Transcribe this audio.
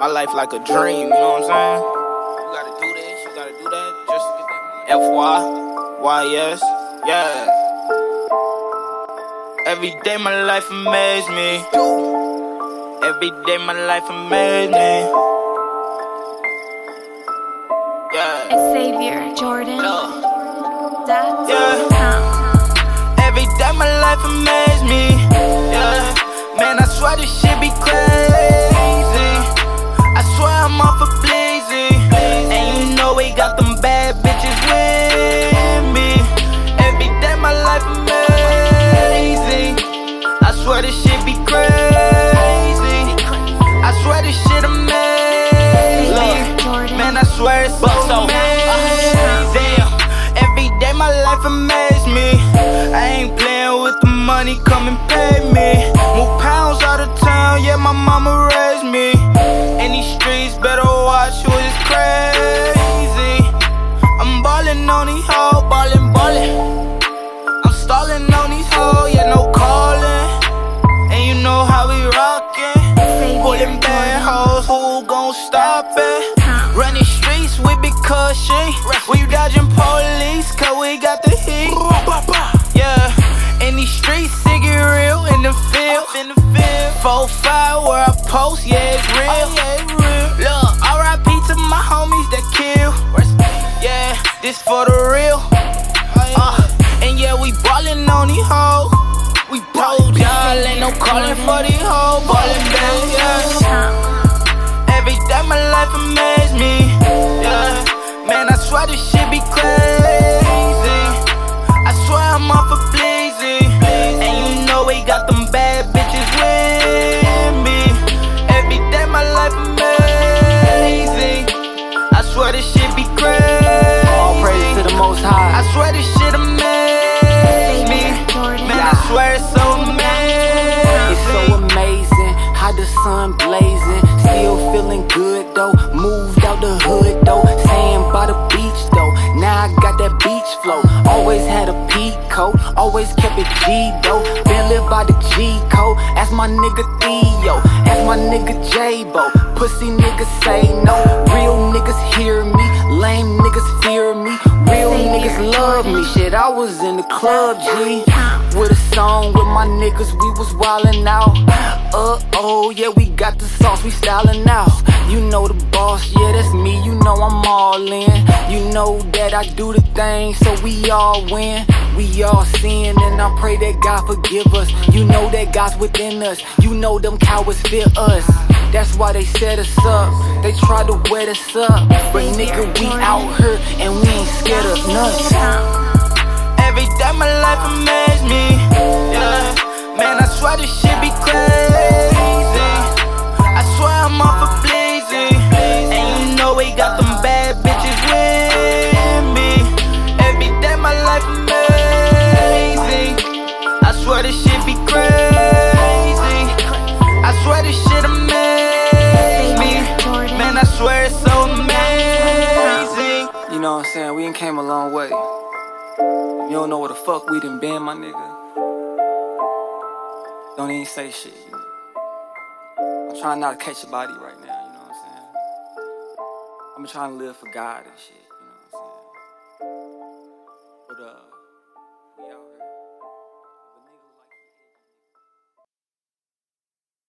My life like a dream, you know what I'm saying? You gotta do this, you gotta do that, just to get that money. FYYS, yeah. Every day my life amaze me. Every day my life amaze me. Yeah. Xavier Jordan. That's yeah. Every day my life amaze me. Yeah. Man, I swear this shit be crazy. I swear I'm off for pleasing, and you know we got them bad bitches with me. Every day my life amazing. I swear this shit be crazy. I swear this shit amazing. Man, I swear it's so amazing. Every day my life amaze me. I ain't playing with the money, come and pay me. Move pounds out of town, yeah, my mama raised me. Streets better watch who is crazy. I'm ballin' on these hoes, ballin'. I'm stallin' on these hoes, yeah, no callin'. And you know how we rockin'. Pullin' bad hoes, who gon' stop it? Runnin' streets, we be cushin'. We dodgin' police, cause we got the heat. Yeah, in these streets, it get real in the field. 4-5 where I post, yeah, it's real. Look, R.I.P. to my homies that kill. Yeah, this for the real. And yeah, we ballin' on these hoes. We bold, y'all ain't no callin' for these hoes. Ballin' back, yeah. Every day my life amaze me. Yeah, man, I swear this shit be crazy. I swear I'm off for pleasing, and you know we got them bad bitches with me. Every day my life amaze me. I swear this shit be crazy. All praise to the Most High. I swear this shit amaze me. Man, I swear it's so amazing. It's so amazing how the sun blazing. Still feeling good though. Moved out the hood though. Staying by the beach though. Now I got that beach flow. Always had a peacoat. Always kept it G though. Been live by the G code. Ask my nigga Theo. Ask my nigga J-Bo. Pussy niggas say no. Real niggas hear me. Lame niggas fear me. Real niggas love me. Shit, I was in the club, G. With a song with my niggas, we was wildin' out. Uh-oh, yeah, we got the sauce, we stylin' out. You know the boss, yeah, that's me, you know I'm all in. You know that I do the thing, so we all win. We all sin, and I pray that God forgive us. You know that God's within us. You know them cowards fear us. That's why they set us up. They try to wet us up. But nigga, we out here, and we ain't scared of nothing. Every day my life amaze me, yeah. Man, I swear this shit be crazy. I swear I'm off for pleasing, and you know we got them bad bitches with me. Every day my life amazing. I swear this shit be crazy. I swear this shit amaze me. Man, I swear it's so amazing. You know what I'm saying? We done came a long way. You don't know what the fuck we done been, my nigga. Don't even say shit. I'm trying not to catch a body right now, you know what I'm saying? I'm trying to live for God and shit.